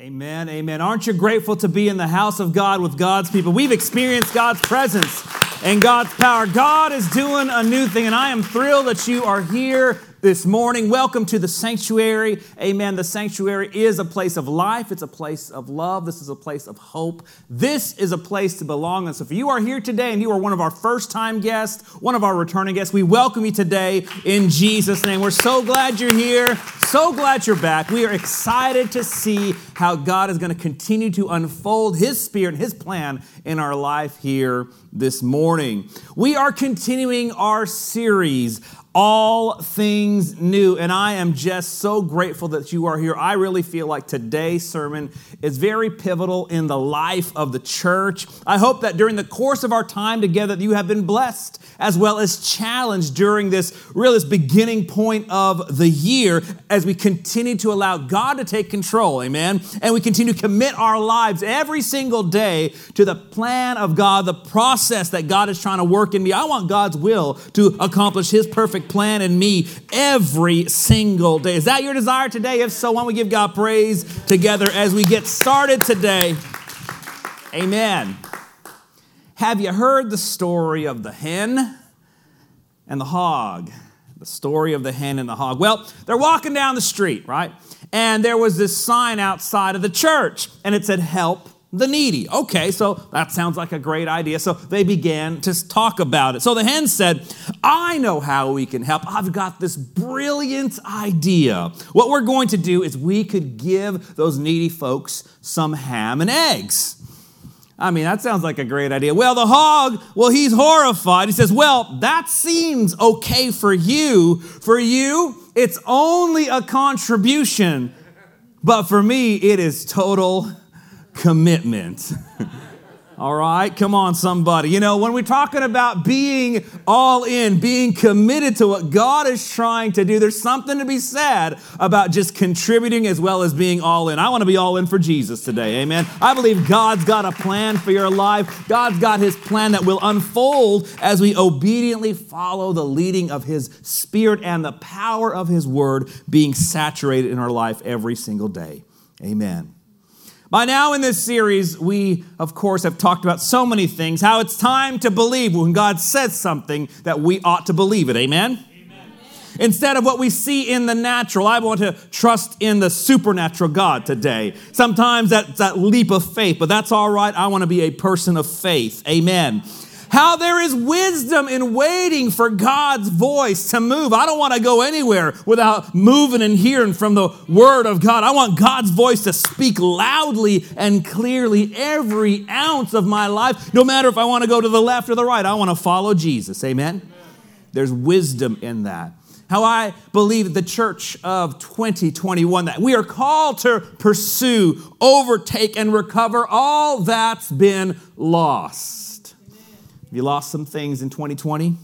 Amen, amen. Aren't you grateful to be in the house of God with God's people? We've experienced God's presence and God's power. God is doing a new thing, and I am thrilled that you are here this morning. Welcome to the sanctuary. Amen. The sanctuary is a place of life. It's a place of love. This is a place of hope. This is a place to belong. And so if you are here today and you are one of our first-time guests, one of our returning guests, we welcome you today in Jesus' name. We're so glad you're here. So glad you're back. We are excited to see how God is going to continue to unfold His Spirit, His plan in our life here this morning. We are continuing our series, All Things New, and I am just so grateful that you are here. I really feel like today's sermon is very pivotal in the life of the church. I hope that during the course of our time together, you have been blessed as well as challenged during this really beginning point of the year as we continue to allow God to take control, amen, and we continue to commit our lives every single day to the plan of God, the process that God is trying to work in me. I want God's will to accomplish His perfect plan in me every single day. Is that your desire today? If so, why don't we give God praise together as we get started today? Amen. Have you heard the story of the hen and the hog? The story of the hen and the hog. Well, they're walking down the street, right? And there was this sign outside of the church, and it said, "Help the needy." Okay, so that sounds like a great idea. So they began to talk about it. So the hen said, "I know how we can help. I've got this brilliant idea. What we're going to do is we could give those needy folks some ham and eggs." I mean, that sounds like a great idea. Well, the hog, he's horrified. He says, "Well, that seems okay for you. For you, it's only a contribution. But for me, it is total commitment." All right, come on, somebody. You know, when we're talking about being all in, being committed to what God is trying to do, there's something to be said about just contributing as well as being all in. I want to be all in for Jesus today, amen. I believe God's got a plan for your life. God's got His plan that will unfold as we obediently follow the leading of His Spirit and the power of His Word being saturated in our life every single day, amen. By now in this series, we, of course, have talked about so many things, how it's time to believe when God says something that we ought to believe it. Amen? Amen. Instead of what we see in the natural, I want to trust in the supernatural God today. Sometimes that's that leap of faith, but that's all right. I want to be a person of faith. Amen. How there is wisdom in waiting for God's voice to move. I don't want to go anywhere without moving and hearing from the Word of God. I want God's voice to speak loudly and clearly every ounce of my life. No matter if I want to go to the left or the right, I want to follow Jesus. Amen? There's wisdom in that. How I believe the church of 2021, that we are called to pursue, overtake, and recover all that's been lost. You lost some things in 2020?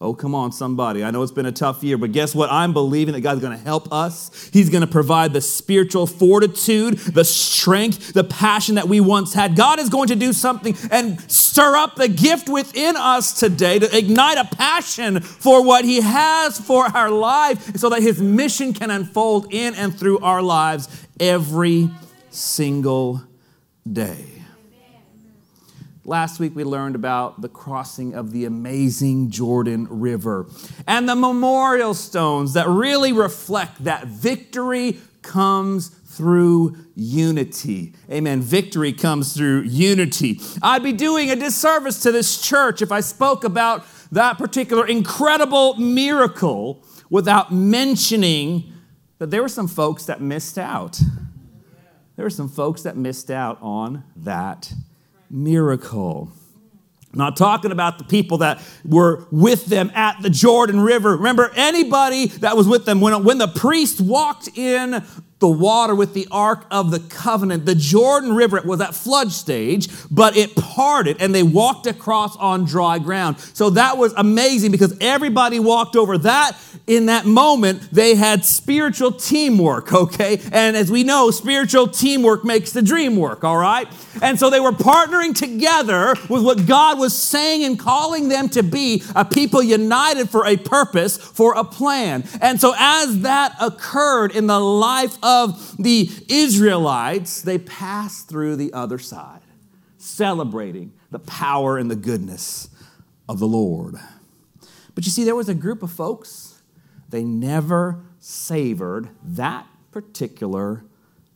Oh, come on, somebody. I know it's been a tough year, but guess what? I'm believing that God's going to help us. He's going to provide the spiritual fortitude, the strength, the passion that we once had. God is going to do something and stir up the gift within us today to ignite a passion for what He has for our life so that His mission can unfold in and through our lives every single day. Last week, we learned about the crossing of the amazing Jordan River and the memorial stones that really reflect that victory comes through unity. Amen. Victory comes through unity. I'd be doing a disservice to this church if I spoke about that particular incredible miracle without mentioning that there were some folks that missed out. There were some folks that missed out on that miracle. Not talking about the people that were with them at the Jordan River. Remember, anybody that was with them, when the priest walked in the water with the Ark of the Covenant, the Jordan River, it was at flood stage, but it parted and they walked across on dry ground. So that was amazing because everybody walked over that. In that moment, they had spiritual teamwork, okay? And as we know, spiritual teamwork makes the dream work, all right? And so they were partnering together with what God was saying and calling them to be, a people united for a purpose, for a plan. And so as that occurred in the life of of the Israelites, they passed through the other side, celebrating the power and the goodness of the Lord. But you see, there was a group of folks, they never savored that particular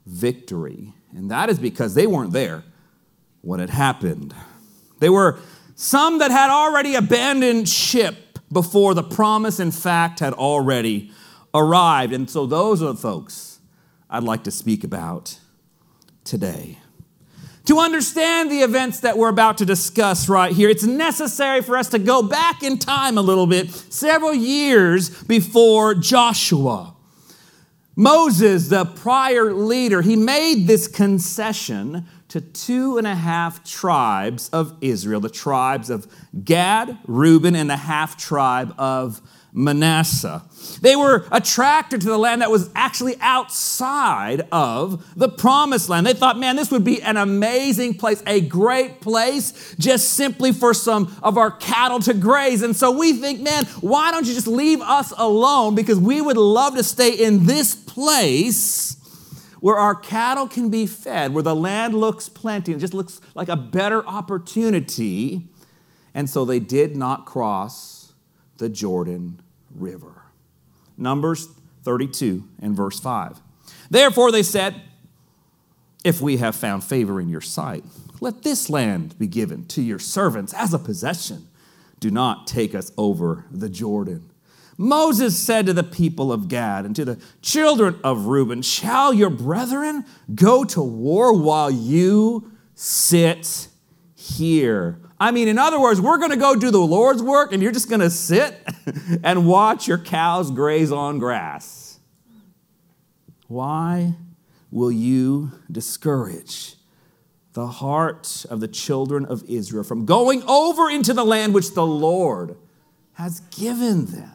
victory. And that is because they weren't there when it happened. They were some that had already abandoned ship before the promise, in fact, had already arrived. And so those are the folks I'd like to speak about today. To understand the events that we're about to discuss right here, it's necessary for us to go back in time a little bit, several years before Joshua. Moses, the prior leader, he made this concession to 2.5 tribes of Israel, the tribes of Gad, Reuben, and the half tribe of Manasseh. They were attracted to the land that was actually outside of the promised land. They thought, man, this would be an amazing place, a great place just simply for some of our cattle to graze. And so we think, man, why don't you just leave us alone? Because we would love to stay in this place where our cattle can be fed, where the land looks plenty, and just looks like a better opportunity. And so they did not cross the Jordan River. Numbers 32 and verse 5. Therefore they said, if we have found favor in your sight, let this land be given to your servants as a possession. Do not take us over the Jordan. Moses said to the people of Gad and to the children of Reuben, shall your brethren go to war while you sit here? I mean, in other words, we're going to go do the Lord's work and you're just going to sit and watch your cows graze on grass. Why will you discourage the heart of the children of Israel from going over into the land which the Lord has given them?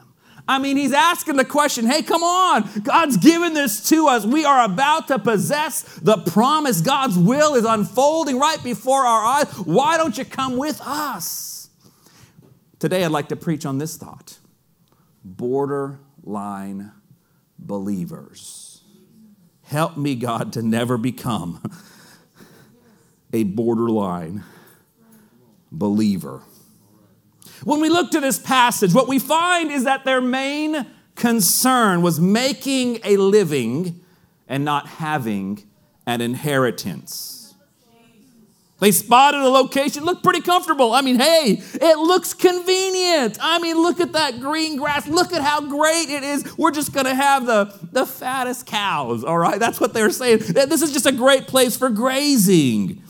I mean, he's asking the question, hey, come on. God's given this to us. We are about to possess the promise. God's will is unfolding right before our eyes. Why don't you come with us? Today, I'd like to preach on this thought. Borderline believers. Help me, God, to never become a borderline believer. When we look to this passage, what we find is that their main concern was making a living and not having an inheritance. They spotted a location, looked pretty comfortable. I mean, hey, it looks convenient. I mean, look at that green grass. Look at how great it is. We're just going to have the fattest cows, all right? That's what they were saying. This is just a great place for grazing.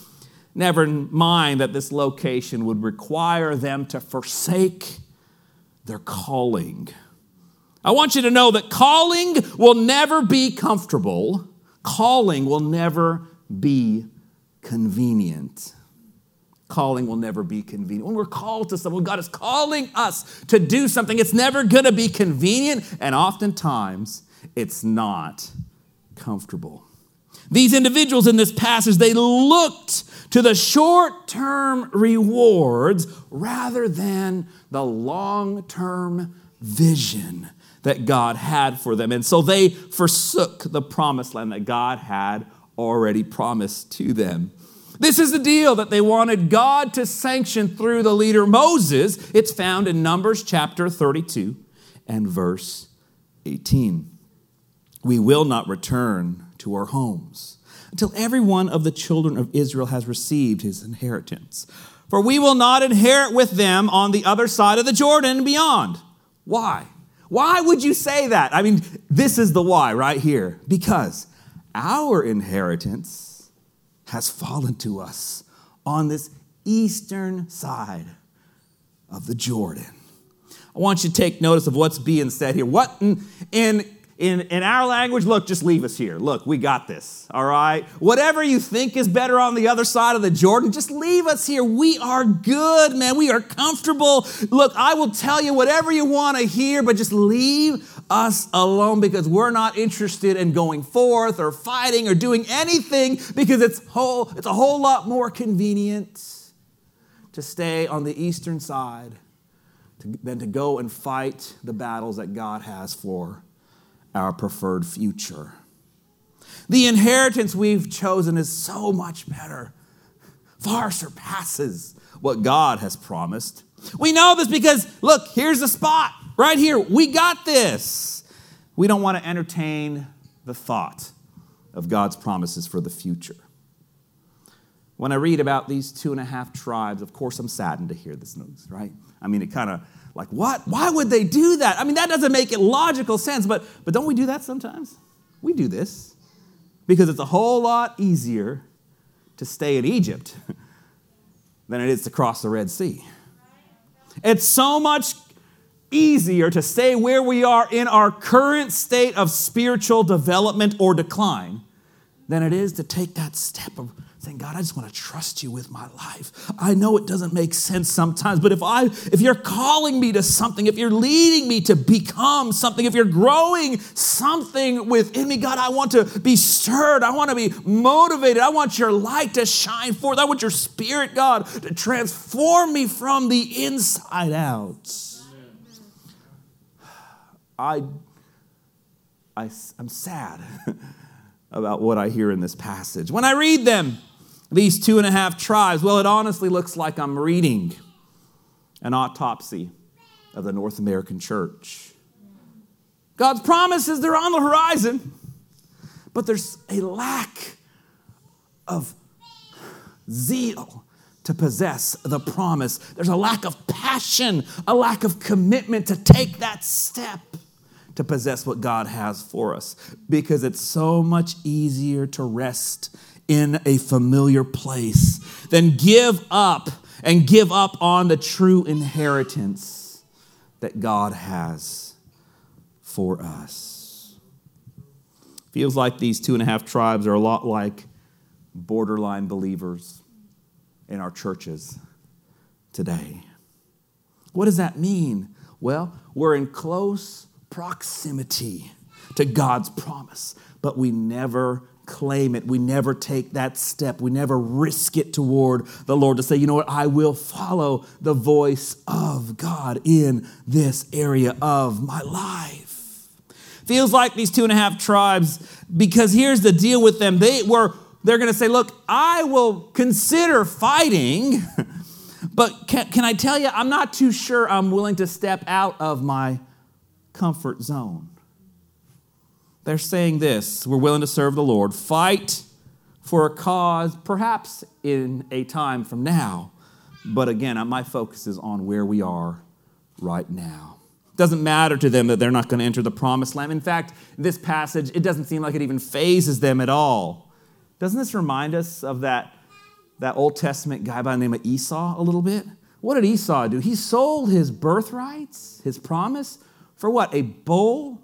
Never mind that this location would require them to forsake their calling. I want you to know that calling will never be comfortable. Calling will never be convenient. Calling will never be convenient. When we're called to something, God is calling us to do something, it's never going to be convenient, and oftentimes it's not comfortable. These individuals in this passage, they looked to the short-term rewards rather than the long-term vision that God had for them. And so they forsook the promised land that God had already promised to them. This is the deal that they wanted God to sanction through the leader Moses. It's found in Numbers chapter 32 and verse 18. We will not return to our homes until every one of the children of Israel has received his inheritance. For we will not inherit with them on the other side of the Jordan and beyond. Why? Why would you say that? I mean, this is the why right here. Because our inheritance has fallen to us on this eastern side of the Jordan. I want you to take notice of what's being said here. What in our language, look, just leave us here. Look, we got this, all right? Whatever you think is better on the other side of the Jordan, just leave us here. We are good, man. We are comfortable. Look, I will tell you whatever you want to hear, but just leave us alone because we're not interested in going forth or fighting or doing anything because it's a whole lot more convenient to stay on the eastern side than to go and fight the battles that God has for our preferred future. The inheritance we've chosen is so much better, far surpasses what God has promised. We know this because, look, here's the spot right here. We got this. We don't want to entertain the thought of God's promises for the future. When I read about these 2.5 tribes, of course I'm saddened to hear this news, right? I mean, it kind of like, what? Why would they do that? I mean, that doesn't make it logical sense, but don't we do that sometimes? We do this because it's a whole lot easier to stay in Egypt than it is to cross the Red Sea. It's so much easier to stay where we are in our current state of spiritual development or decline than it is to take that step of saying, God, I just want to trust you with my life. I know it doesn't make sense sometimes, but if you're calling me to something, if you're leading me to become something, if you're growing something within me, God, I want to be stirred. I want to be motivated. I want your light to shine forth. I want your spirit, God, to transform me from the inside out. I'm sad about what I hear in this passage. When I read them, these 2.5 tribes, well, it honestly looks like I'm reading an autopsy of the North American church. God's promises, they're on the horizon, but there's a lack of zeal to possess the promise. There's a lack of passion, a lack of commitment to take that step to possess what God has for us, because it's so much easier to rest in a familiar place than give up on the true inheritance that God has for us. Feels like these 2.5 tribes are a lot like borderline believers in our churches today. What does that mean? Well, we're in close proximity to God's promise, but we never claim it. We never take that step. We never risk it toward the Lord to say, you know what, I will follow the voice of God in this area of my life. Feels like these 2.5 tribes, because here's the deal with them. They're going to say, look, I will consider fighting, but can I tell you, I'm not too sure I'm willing to step out of my comfort zone. They're saying this: we're willing to serve the Lord, fight for a cause, perhaps in a time from now. But again, my focus is on where we are right now. It doesn't matter to them that they're not going to enter the promised land. In fact, this passage, it doesn't seem like it even phases them at all. Doesn't this remind us of that Old Testament guy by the name of Esau a little bit? What did Esau do? He sold his birthrights, his promise, for what? A bowl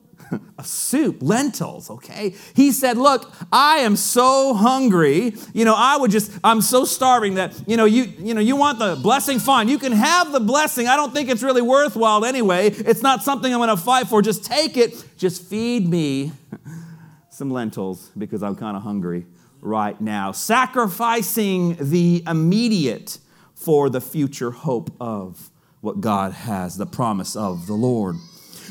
of soup, lentils, okay? He said, look, I am so hungry. I'm so starving that, you want the blessing? Fine, you can have the blessing. I don't think it's really worthwhile anyway. It's not something I'm going to fight for. Just take it. Just feed me some lentils because I'm kind of hungry right now. Sacrificing the immediate for the future hope of what God has, the promise of the Lord.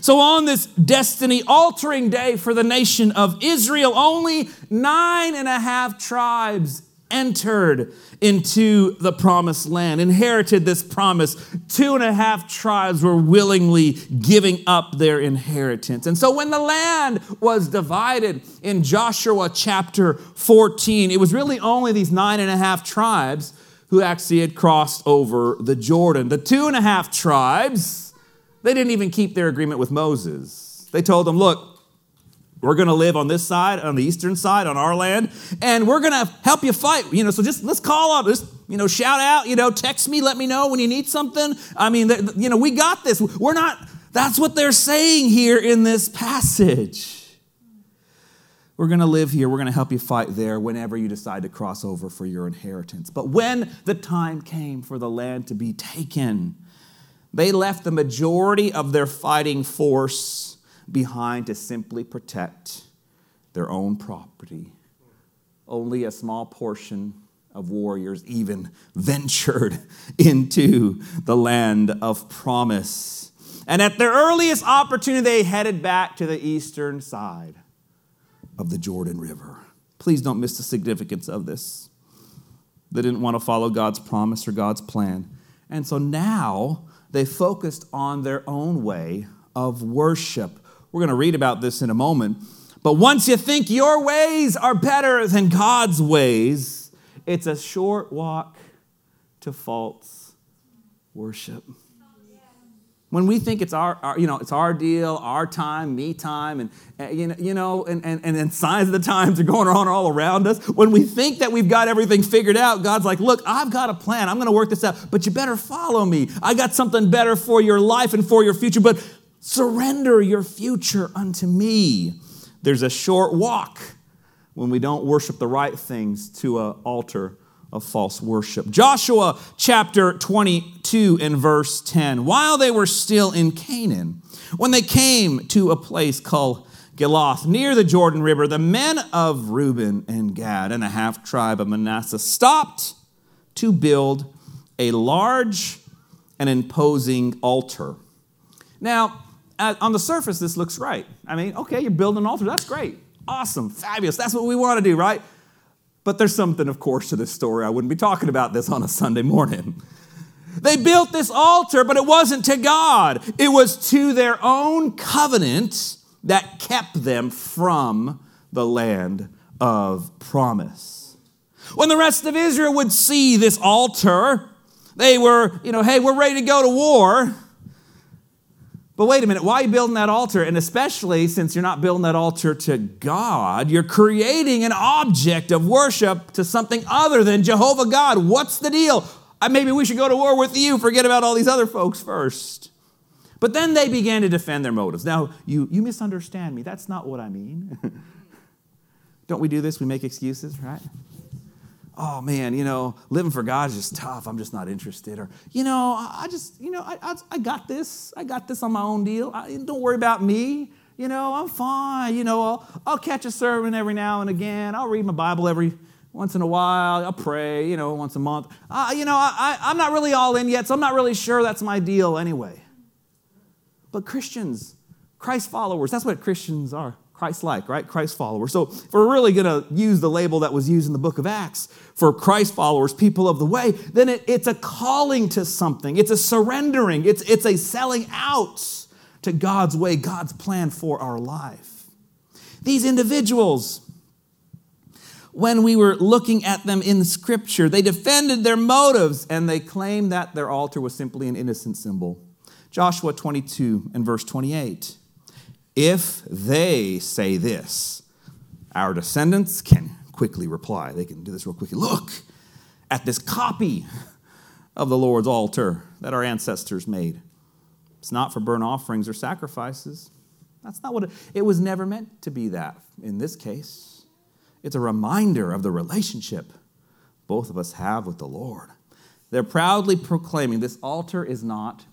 So on this destiny-altering day for the nation of Israel, only 9.5 tribes entered into the promised land, inherited this promise. 2.5 tribes were willingly giving up their inheritance. And so when the land was divided in Joshua chapter 14, it was really only these 9.5 tribes who actually had crossed over the Jordan. The 2.5 tribes, they didn't even keep their agreement with Moses. They told them, look, we're going to live on this side, on the eastern side, on our land, and we're going to help you fight. So just let's call up, just, shout out, text me, let me know when you need something. I mean, we got this. That's what they're saying here in this passage. We're going to live here. We're going to help you fight there whenever you decide to cross over for your inheritance. But when the time came for the land to be taken, they left the majority of their fighting force behind to simply protect their own property. Only a small portion of warriors even ventured into the land of promise. And at their earliest opportunity, they headed back to the eastern side of the Jordan River. Please don't miss the significance of this. They didn't want to follow God's promise or God's plan. And so now they focused on their own way of worship. We're going to read about this in a moment. But once you think your ways are better than God's ways, it's a short walk to false worship. When we think it's our deal, our time, me time, and and signs of the times are going on all around us. When we think that we've got everything figured out, God's like, look, I've got a plan. I'm going to work this out, but you better follow me. I got something better for your life and for your future, but surrender your future unto me. There's a short walk when we don't worship the right things to an altar of false worship. Joshua chapter 22 and verse 10. While they were still in Canaan, when they came to a place called Giloth, near the Jordan River, the men of Reuben and Gad and a half tribe of Manasseh stopped to build a large and imposing altar. Now, on the surface, this looks right. I mean, okay, you're building an altar. That's great. Awesome. Fabulous. That's what we want to do, right? But there's something, of course, to this story. I wouldn't be talking about this on a Sunday morning. They built this altar, but it wasn't to God. It was to their own covenant that kept them from the land of promise. When the rest of Israel would see this altar, they were, hey, we're ready to go to war. But wait a minute, why are you building that altar? And especially since you're not building that altar to God, you're creating an object of worship to something other than Jehovah God. What's the deal? Maybe we should go to war with you. Forget about all these other folks first. But then they began to defend their motives. Now, you misunderstand me. That's not what I mean. Don't we do this? We make excuses, right? Oh, man, living for God is just tough. I'm just not interested. Or, I got this. I got this on my own deal. Don't worry about me. I'm fine. I'll catch a sermon every now and again. I'll read my Bible every once in a while. I'll pray, once a month. I'm not really all in yet, so I'm not really sure that's my deal anyway. But Christians, Christ followers, that's what Christians are. Christ-like, right? Christ followers. So if we're really going to use the label that was used in the book of Acts for Christ followers, people of the way, then it's a calling to something. It's a surrendering. It's a selling out to God's way, God's plan for our life. These individuals, when we were looking at them in Scripture, they defended their motives and they claimed that their altar was simply an innocent symbol. Joshua 22 and verse 28. If they say this, our descendants can quickly reply. They can do this real quickly. Look at this copy of the Lord's altar that our ancestors made. It's not for burnt offerings or sacrifices. That's not what it was never meant to be that in this case. It's a reminder of the relationship both of us have with the Lord. They're proudly proclaiming this altar is not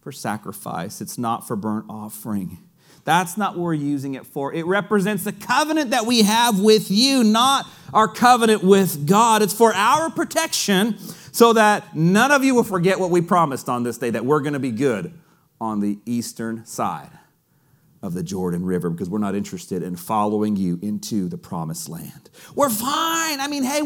for sacrifice. It's not for burnt offering. That's not what we're using it for. It represents the covenant that we have with you, not our covenant with God. It's for our protection so that none of you will forget what we promised on this day, that we're going to be good on the eastern side of the Jordan River because we're not interested in following you into the promised land. We're fine.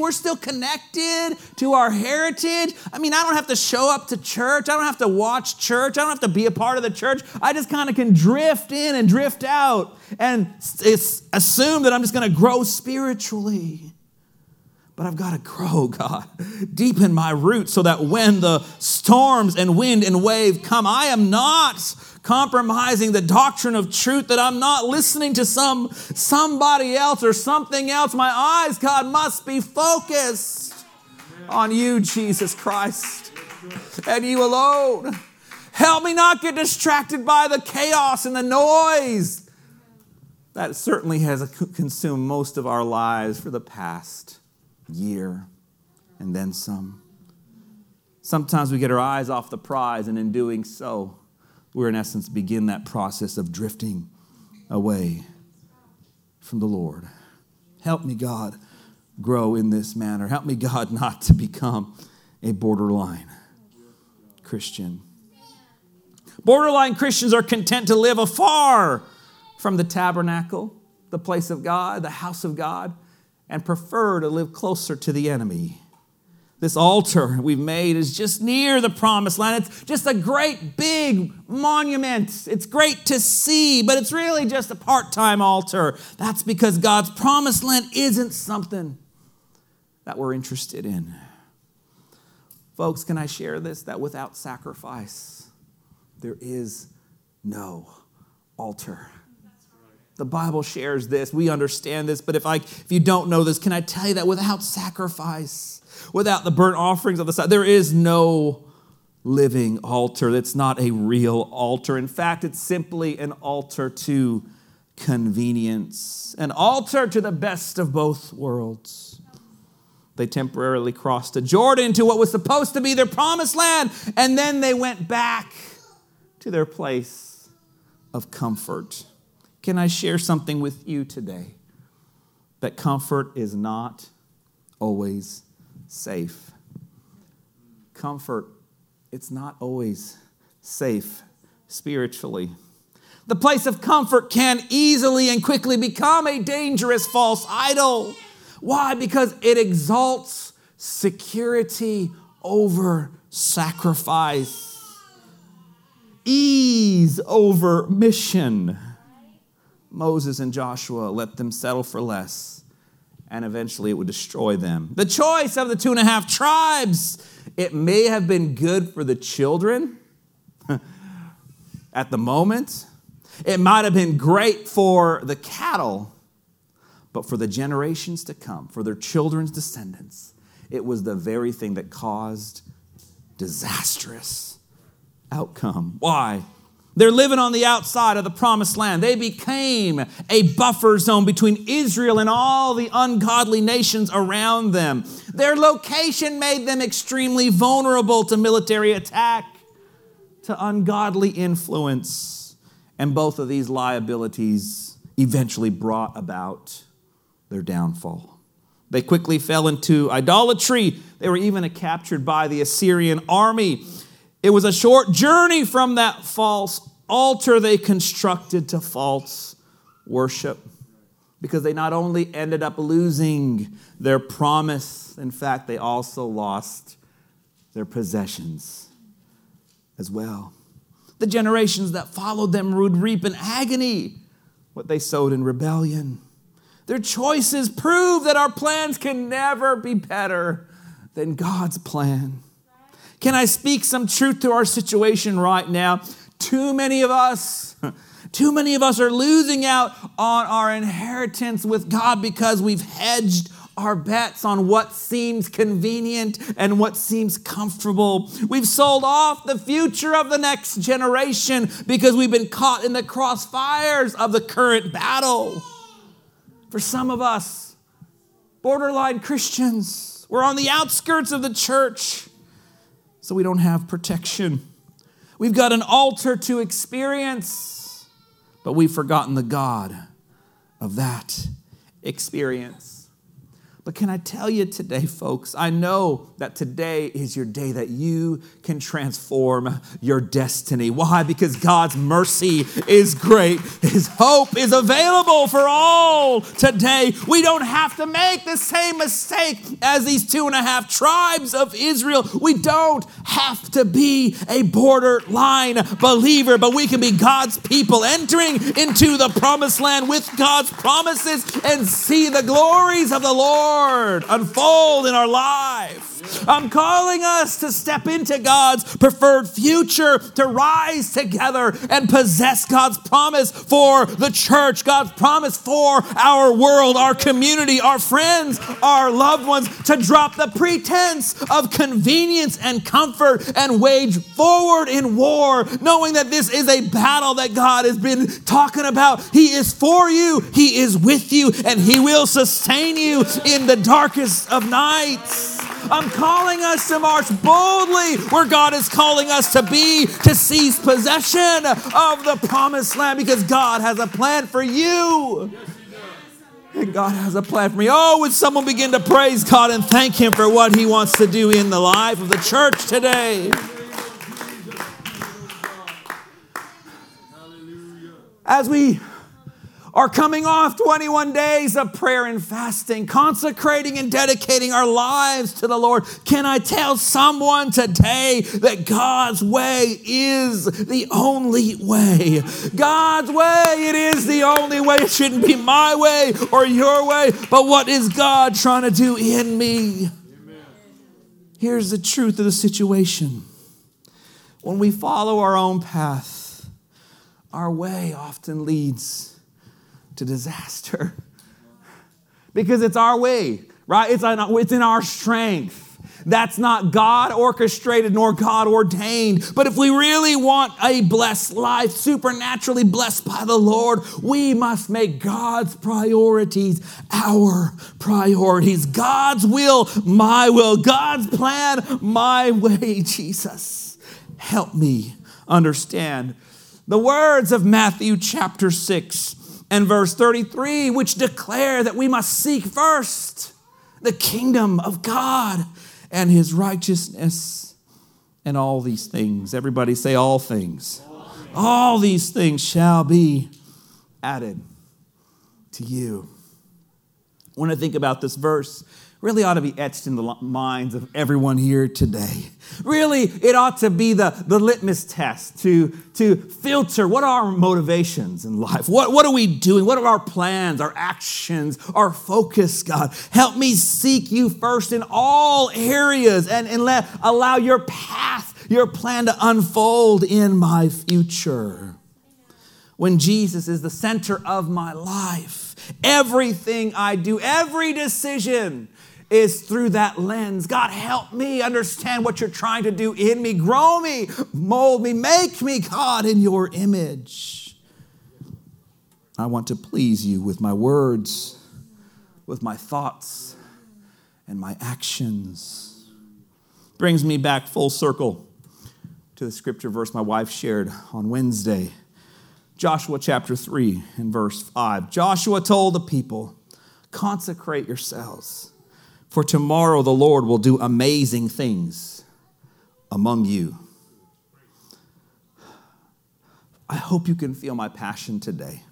We're still connected to our heritage. I don't have to show up to church. I don't have to watch church. I don't have to be a part of the church. I just kind of can drift in and drift out and assume that I'm just going to grow spiritually. But I've got to grow, God, deep in my roots so that when the storms and wind and wave come, I am not compromising the doctrine of truth, that I'm not listening to somebody else or something else. My eyes, God, must be focused on you, Jesus Christ, and you alone. Help me not get distracted by the chaos and the noise that certainly has consumed most of our lives for the past year and then some. Sometimes we get our eyes off the prize, and in doing so, we're in essence begin that process of drifting away from the Lord. Help me, God, grow in this manner. Help me, God, not to become a borderline Christian. Borderline Christians are content to live afar from the tabernacle, the place of God, the house of God, and prefer to live closer to the enemy. This altar we've made is just near the promised land. It's just a great big monument. It's great to see, but it's really just a part-time altar. That's because God's promised land isn't something that we're interested in. Folks, can I share this? That without sacrifice, there is no altar. The Bible shares this. We understand this. But if you don't know this, can I tell you that without sacrifice, without the burnt offerings of the side, there is no living altar. That's not a real altar. In fact, it's simply an altar to convenience, an altar to the best of both worlds. They temporarily crossed the Jordan to what was supposed to be their promised land, and then they went back to their place of comfort. Can I share something with you today? That comfort is not always safe. Comfort, it's not always safe spiritually. The place of comfort can easily and quickly become a dangerous false idol. Why? Because it exalts security over sacrifice, ease over mission. Moses and Joshua let them settle for less, and eventually it would destroy them. The choice of the 2.5 tribes, it may have been good for the children at the moment. It might have been great for the cattle, but for the generations to come, for their children's descendants, it was the very thing that caused disastrous outcome. Why? They're living on the outside of the promised land. They became a buffer zone between Israel and all the ungodly nations around them. Their location made them extremely vulnerable to military attack, to ungodly influence. And both of these liabilities eventually brought about their downfall. They quickly fell into idolatry. They were even captured by the Assyrian army. It was a short journey from that false altar they constructed to false worship, because they not only ended up losing their promise, in fact, they also lost their possessions as well. The generations that followed them would reap in agony what they sowed in rebellion. Their choices prove that our plans can never be better than God's plan. Can I speak some truth to our situation right now? Too many of us are losing out on our inheritance with God because we've hedged our bets on what seems convenient and what seems comfortable. We've sold off the future of the next generation because we've been caught in the crossfires of the current battle. For some of us, borderline Christians, we're on the outskirts of the church, so we don't have protection. We've got an altar to experience, but we've forgotten the God of that experience. But can I tell you today, folks, I know that today is your day that you can transform your destiny. Why? Because God's mercy is great. His hope is available for all today. We don't have to make the same mistake as these 2.5 tribes of Israel. We don't have to be a borderline believer, but we can be God's people entering into the promised land with God's promises and see the glories of the Lord unfold in our life. I'm calling us to step into God's preferred future, to rise together and possess God's promise for the church, God's promise for our world, our community, our friends, our loved ones, to drop the pretense of convenience and comfort and wage forward in war, knowing that this is a battle that God has been talking about. He is for you, He is with you, and He will sustain you in the darkest of nights. I'm calling us to march boldly where God is calling us to be, to seize possession of the promised land, because God has a plan for you. And God has a plan for me. Oh, would someone begin to praise God and thank Him for what He wants to do in the life of the church today? As we are coming off 21 days of prayer and fasting, consecrating and dedicating our lives to the Lord. Can I tell someone today that God's way is the only way? God's way, it is the only way. It shouldn't be my way or your way, but what is God trying to do in me? Amen. Here's the truth of the situation. When we follow our own path, our way often leads to disaster, because it's our way, right? It's in our strength. That's not God orchestrated nor God ordained. But if we really want a blessed life, supernaturally blessed by the Lord, we must make God's priorities our priorities. God's will, my will. God's plan, my way. Jesus, help me understand the words of Matthew chapter 6. And verse 33, which declare that we must seek first the kingdom of God and his righteousness, and all these things. Everybody say all things. All things. All these things shall be added to you. When I think about this verse, really ought to be etched in the minds of everyone here today. Really, it ought to be the litmus test to filter what are our motivations in life. What are we doing? What are our plans, our actions, our focus, God? Help me seek you first in all areas and allow your path, your plan to unfold in my future. When Jesus is the center of my life, everything I do, every decision is through that lens. God, help me understand what you're trying to do in me. Grow me, mold me, make me, God, in your image. I want to please you with my words, with my thoughts, and my actions. Brings me back full circle to the scripture verse my wife shared on Wednesday. Joshua chapter 3 and verse 5. Joshua told the people, consecrate yourselves, for tomorrow the Lord will do amazing things among you. I hope you can feel my passion today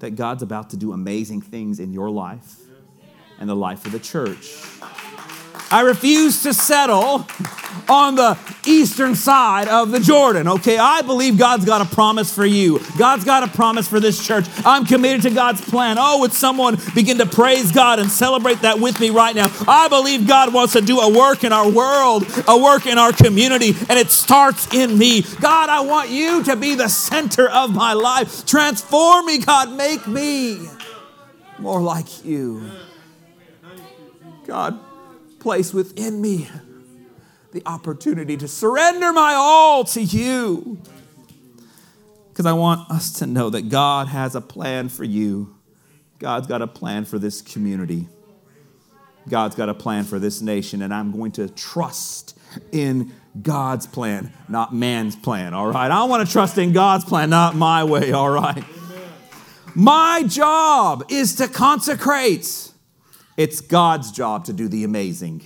that God's about to do amazing things in your life and the life of the church. I refuse to settle on the eastern side of the Jordan, okay? I believe God's got a promise for you. God's got a promise for this church. I'm committed to God's plan. Oh, would someone begin to praise God and celebrate that with me right now? I believe God wants to do a work in our world, a work in our community, and it starts in me. God, I want you to be the center of my life. Transform me, God. Make me more like you. God, place within me the opportunity to surrender my all to you. Because I want us to know that God has a plan for you. God's got a plan for this community. God's got a plan for this nation, and I'm going to trust in God's plan, not man's plan, all right? I want to trust in God's plan, not my way, all right? My job is to consecrate. It's God's job to do the amazing.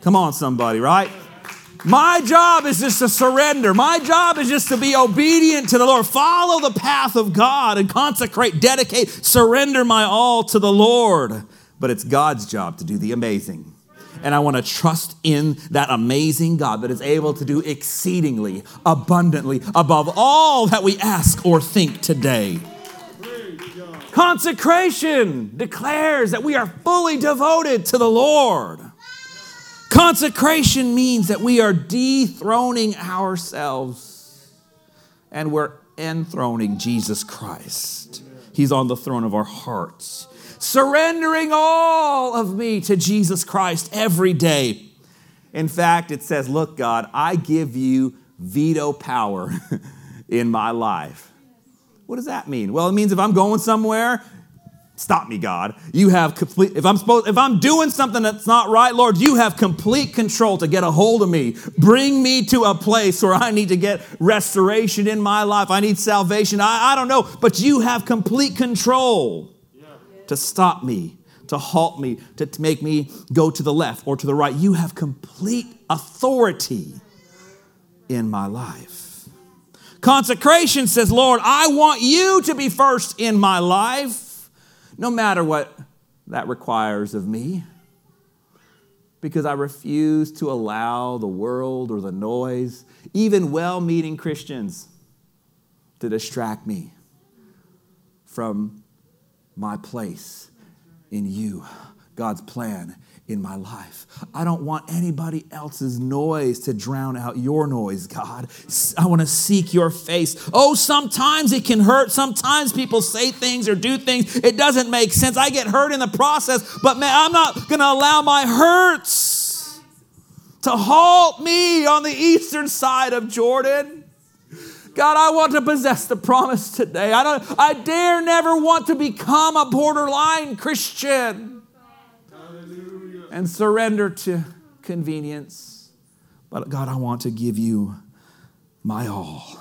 Come on, somebody, right? My job is just to surrender. My job is just to be obedient to the Lord. Follow the path of God and consecrate, dedicate, surrender my all to the Lord. But it's God's job to do the amazing. And I want to trust in that amazing God that is able to do exceedingly, abundantly, above all that we ask or think today. Consecration declares that we are fully devoted to the Lord. Consecration means that we are dethroning ourselves and we're enthroning Jesus Christ. He's on the throne of our hearts. Surrendering all of me to Jesus Christ every day. In fact, it says, look, God, I give you veto power in my life. What does that mean? Well, it means if I'm going somewhere, stop me, God. You have complete. If I'm doing something that's not right, Lord, you have complete control to get a hold of me. Bring me to a place where I need to get restoration in my life. I need salvation. I don't know, but you have complete control to stop me, to halt me, to make me go to the left or to the right. You have complete authority in my life. Consecration says, Lord, I want you to be first in my life, no matter what that requires of me, because I refuse to allow the world or the noise, even well-meaning Christians, to distract me from my place in you, God's plan in my life. I don't want anybody else's noise to drown out your noise, God. I want to seek your face. Oh, sometimes it can hurt. Sometimes people say things or do things. It doesn't make sense. I get hurt in the process, but man, I'm not going to allow my hurts to halt me on the eastern side of Jordan. God, I want to possess the promise today. I dare never want to become a borderline Christian and surrender to convenience. But God, I want to give you my all.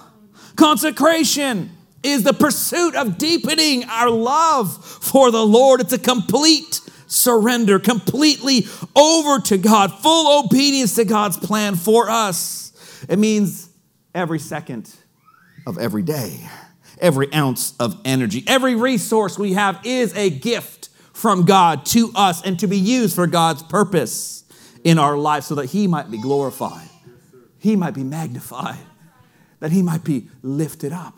Consecration is the pursuit of deepening our love for the Lord. It's a complete surrender, completely over to God, full obedience to God's plan for us. It means every second of every day, every ounce of energy, every resource we have is a gift from God to us and to be used for God's purpose in our life so that he might be glorified, he might be magnified, that he might be lifted up.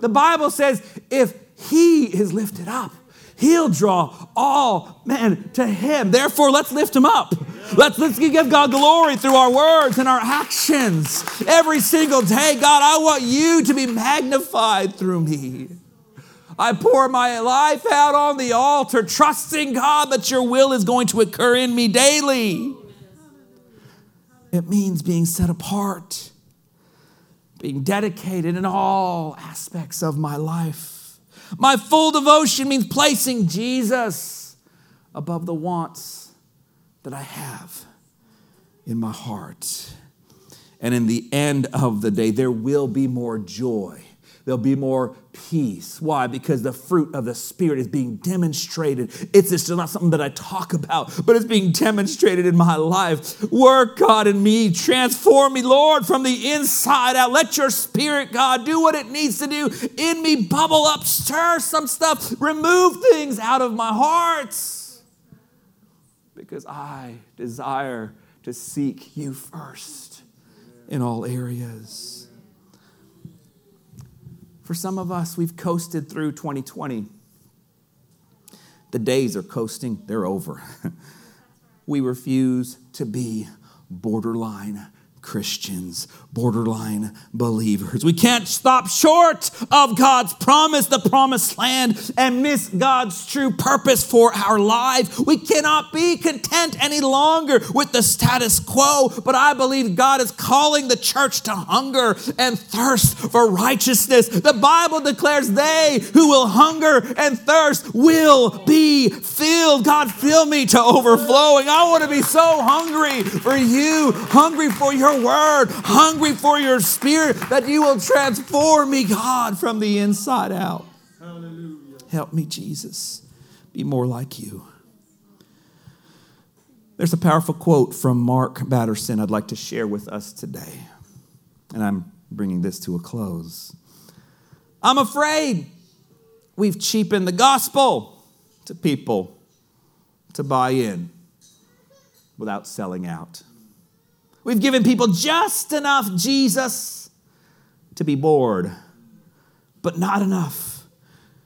The Bible says if he is lifted up, he'll draw all men to him. Therefore, let's lift him up. Let's give God glory through our words and our actions every single day. God, I want you to be magnified through me. I pour my life out on the altar, trusting God that your will is going to occur in me daily. It means being set apart, being dedicated in all aspects of my life. My full devotion means placing Jesus above the wants that I have in my heart. And in the end of the day, there will be more joy. There'll be more peace. Why? Because the fruit of the Spirit is being demonstrated. It's not something that I talk about, but it's being demonstrated in my life. Work, God, in me. Transform me, Lord, from the inside out. Let your Spirit, God, do what it needs to do in me. Bubble up, stir some stuff. Remove things out of my heart. Because I desire to seek you first in all areas. For some of us, we've coasted through 2020. The days are coasting, they're over. We refuse to be borderline Christians, borderline believers. We can't stop short of God's promise, the promised land, and miss God's true purpose for our life. We cannot be content any longer with the status quo, but I believe God is calling the church to hunger and thirst for righteousness. The Bible declares they who will hunger and thirst will be filled. God, fill me to overflowing. I want to be so hungry for you, hungry for your word, hungry for your Spirit, that you will transform me, God, from the inside out. Hallelujah. Help me, Jesus, be more like you. There's a powerful quote from Mark Batterson I'd like to share with us today, and I'm bringing this to a close. I'm afraid we've cheapened the gospel to people to buy in without selling out. We've given people just enough Jesus to be bored, but not enough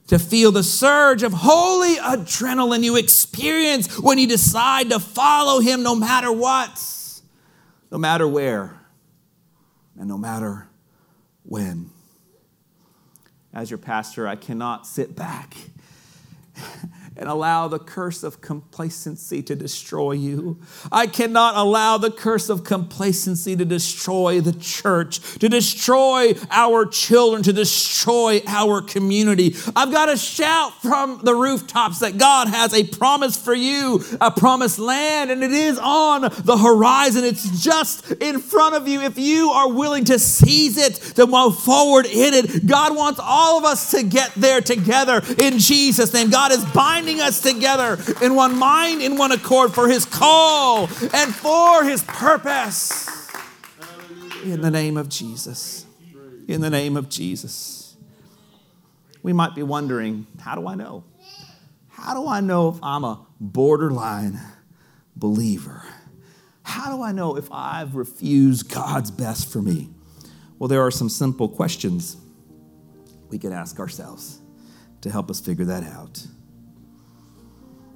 to feel the surge of holy adrenaline you experience when you decide to follow him no matter what, no matter where, and no matter when. As your pastor, I cannot sit back and allow the curse of complacency to destroy you. I cannot allow the curse of complacency to destroy the church, to destroy our children, to destroy our community. I've got to shout from the rooftops that God has a promise for you, a promised land, and it is on the horizon. It's just in front of you. If you are willing to seize it, to move forward in it, God wants all of us to get there together in Jesus' name. God is binding us together in one mind, in one accord for his call and for his purpose. In the name of Jesus. in the name of Jesus. We might be wondering, how do I know? How do I know if I'm a borderline believer? How do I know if I've refused God's best for me? Well, there are some simple questions we could ask ourselves to help us figure that out.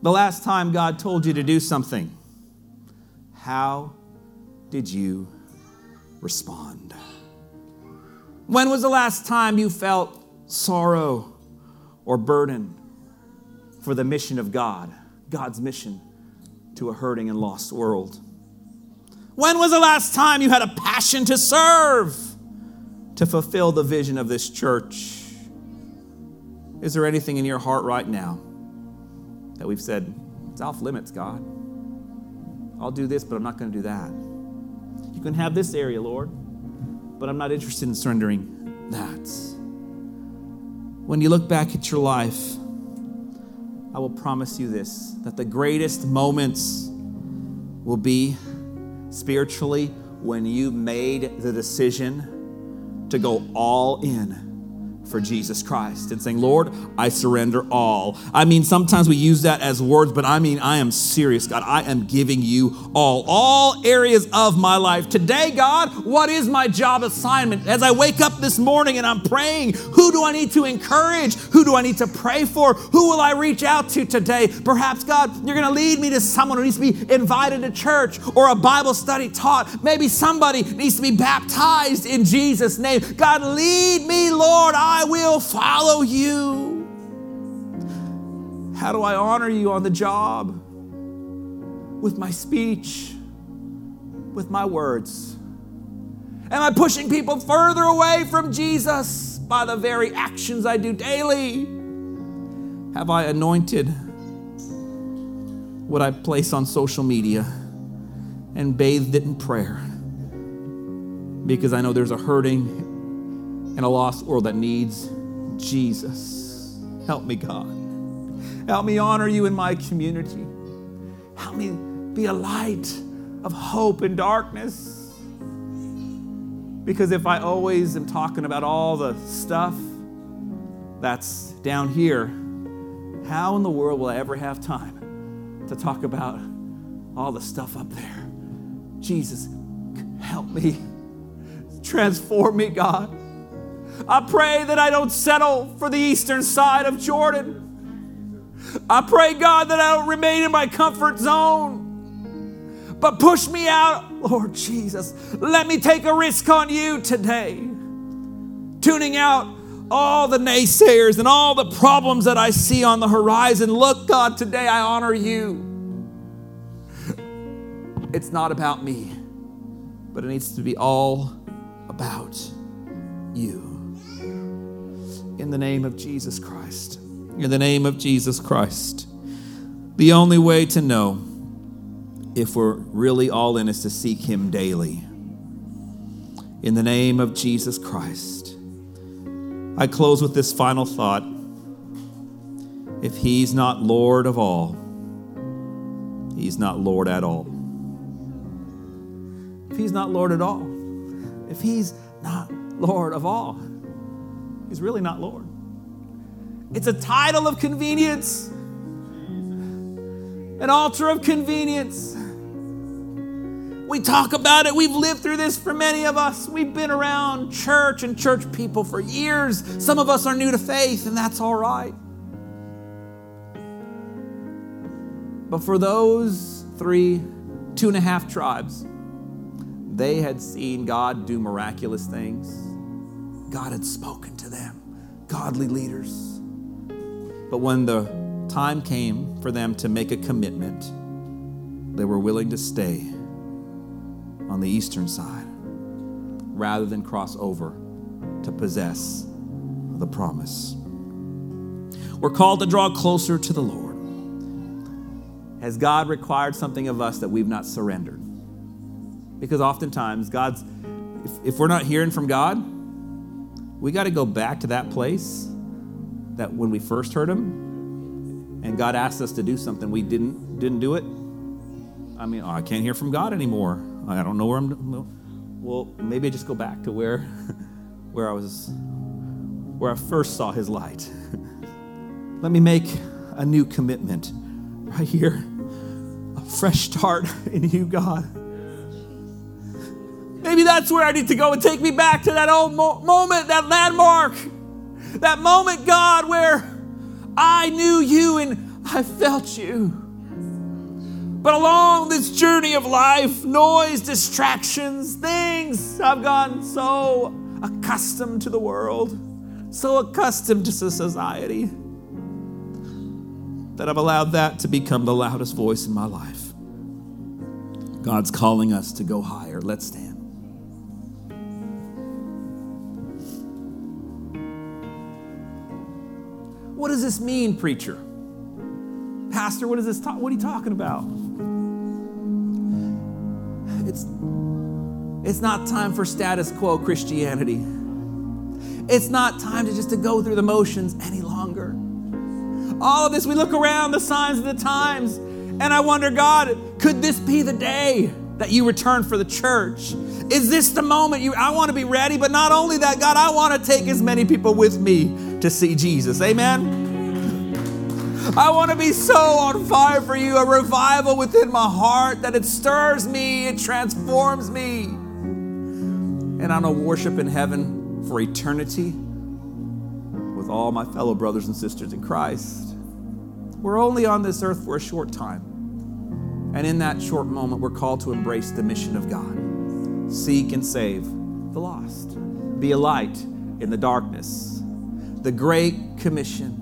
The last time God told you to do something, how did you respond? When was the last time you felt sorrow or burden for the mission of God, God's mission to a hurting and lost world? When was the last time you had a passion to serve, to fulfill the vision of this church? Is there anything in your heart right now that we've said, it's off limits, God? I'll do this, but I'm not going to do that. You can have this area, Lord, but I'm not interested in surrendering that. When you look back at your life, I will promise you this, that the greatest moments will be spiritually when you made the decision to go all in for Jesus Christ and saying, Lord, I surrender all. I mean, sometimes we use that as words, but I mean, I am serious, God. I am giving you all areas of my life. Today, God, what is my job assignment? As I wake up this morning and I'm praying, who do I need to encourage? Who do I need to pray for? Who will I reach out to today? Perhaps, God, you're going to lead me to someone who needs to be invited to church or a Bible study taught. Maybe somebody needs to be baptized in Jesus' name. God, lead me, Lord. I will follow you. How do I honor you on the job? With my speech, with my words. Am I pushing people further away from Jesus by the very actions I do daily? Have I anointed what I place on social media and bathed it in prayer? Because I know there's a hurting and a lost world that needs Jesus. Help me, God. Help me honor you in my community. Help me be a light of hope in darkness. Because if I always am talking about all the stuff that's down here, how in the world will I ever have time to talk about all the stuff up there? Jesus, help me. Transform me, God. I pray that I don't settle for the eastern side of Jordan. I pray, God, that I don't remain in my comfort zone, but push me out, Lord Jesus. Let me take a risk on you today, tuning out all the naysayers and all the problems that I see on the horizon. Look, God, today I honor you. It's not about me, but it needs to be all about you. In the name of Jesus Christ. In the name of Jesus Christ. The only way to know if we're really all in is to seek Him daily. In the name of Jesus Christ. I close with this final thought. If He's not Lord of all, He's not Lord at all. If He's not Lord at all, if He's not Lord of all, He's really not Lord. It's a title of convenience, an altar of convenience. We talk about it. We've lived through this for many of us. We've been around church and church people for years. Some of us are new to faith, and that's all right. But for those 2.5 tribes, they had seen God do miraculous things. God had spoken to them, godly leaders. But when the time came for them to make a commitment, they were willing to stay on the eastern side rather than cross over to possess the promise. We're called to draw closer to the Lord. Has God required something of us that we've not surrendered? Because oftentimes, if we're not hearing from God, we got to go back to that place that when we first heard Him and God asked us to do something, we didn't do it. I mean, I can't hear from God anymore. I don't know where I'm. Well, maybe I just go back to where where I first saw his light. Let me make a new commitment right here. A fresh start in you, God. Maybe that's where I need to go, and take me back to that old moment, that landmark, that moment, God, where I knew you and I felt you. But along this journey of life, noise, distractions, things, I've gotten so accustomed to the world, so accustomed to society, that I've allowed that to become the loudest voice in my life. God's calling us to go higher. Let's stand. What does this mean, preacher? Pastor, what is this? What are you talking about? It's not time for status quo Christianity. It's not time to go through the motions any longer. All of this, we look around the signs of the times, and I wonder, God, could this be the day that you return for the church? Is this the moment? I want to be ready, but not only that, God, I want to take as many people with me to see Jesus. Amen? I want to be so on fire for you, a revival within my heart that it stirs me, it transforms me. And I'm going to worship in heaven for eternity with all my fellow brothers and sisters in Christ. We're only on this earth for a short time. And in that short moment, we're called to embrace the mission of God. Seek and save the lost. Be a light in the darkness. The Great Commission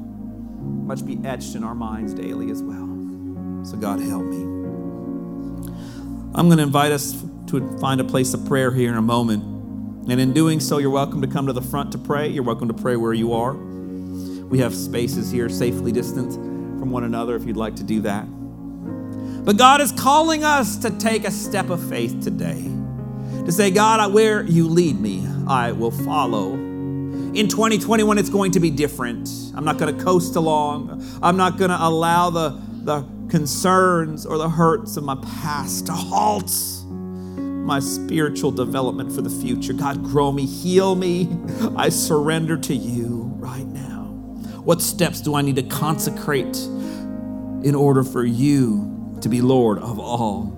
must be etched in our minds daily as well. So God, help me. I'm going to invite us to find a place of prayer here in a moment. And in doing so, you're welcome to come to the front to pray. You're welcome to pray where you are. We have spaces here safely distant from one another if you'd like to do that. But God is calling us to take a step of faith today. To say, God, where you lead me, I will follow. In 2021, it's going to be different. I'm not going to coast along. I'm not going to allow the concerns or the hurts of my past to halt my spiritual development for the future. God, grow me, heal me. I surrender to you right now. What steps do I need to consecrate in order for you to be Lord of all?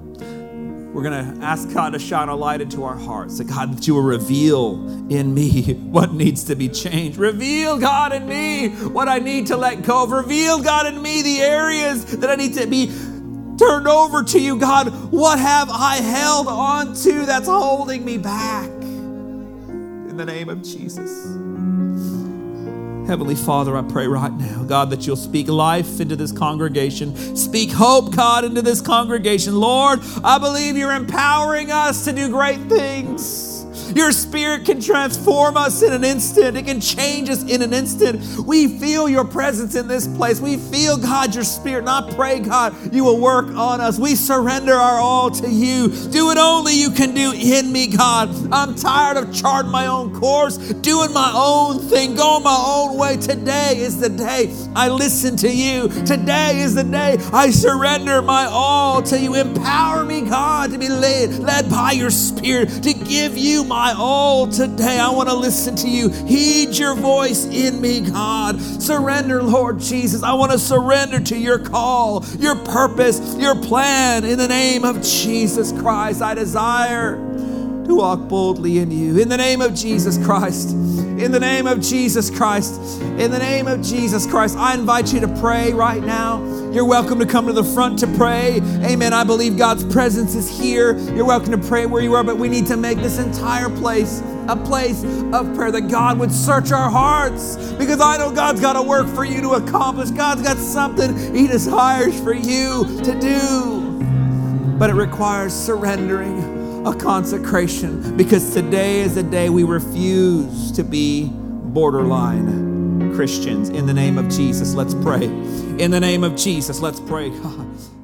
We're going to ask God to shine a light into our hearts. That God, that you will reveal in me what needs to be changed. Reveal, God, in me what I need to let go of. Reveal, God, in me the areas that I need to be turned over to you. God, what have I held on to that's holding me back? In the name of Jesus. Heavenly Father, I pray right now, God, that you'll speak life into this congregation. Speak hope, God, into this congregation. Lord, I believe you're empowering us to do great things. Your Spirit can transform us in an instant. It can change us in an instant. We feel your presence in this place. We feel, God, your Spirit. And I pray, God, you will work on us. We surrender our all to you. Do what only you can do in me, God. I'm tired of charting my own course, doing my own thing, going my own way. Today is the day I listen to you. Today is the day I surrender my all to you. Empower me, God, to be led by your Spirit, to give you my all today. I want to listen to you. Heed your voice in me, God. Surrender, Lord Jesus. I want to surrender to your call, your purpose, your plan. In the name of Jesus Christ, I desire to walk boldly in you. In the name of Jesus Christ. In the name of Jesus Christ. In the name of Jesus Christ. I invite you to pray right now. You're welcome to come to the front to pray. Amen. I believe God's presence is here. You're welcome to pray where you are, but we need to make this entire place a place of prayer, that God would search our hearts, because I know God's got a work for you to accomplish. God's got something he desires for you to do, but it requires surrendering, a consecration, because today is the day we refuse to be borderline Christians. In the name of Jesus, let's pray. In the name of Jesus, let's pray, God.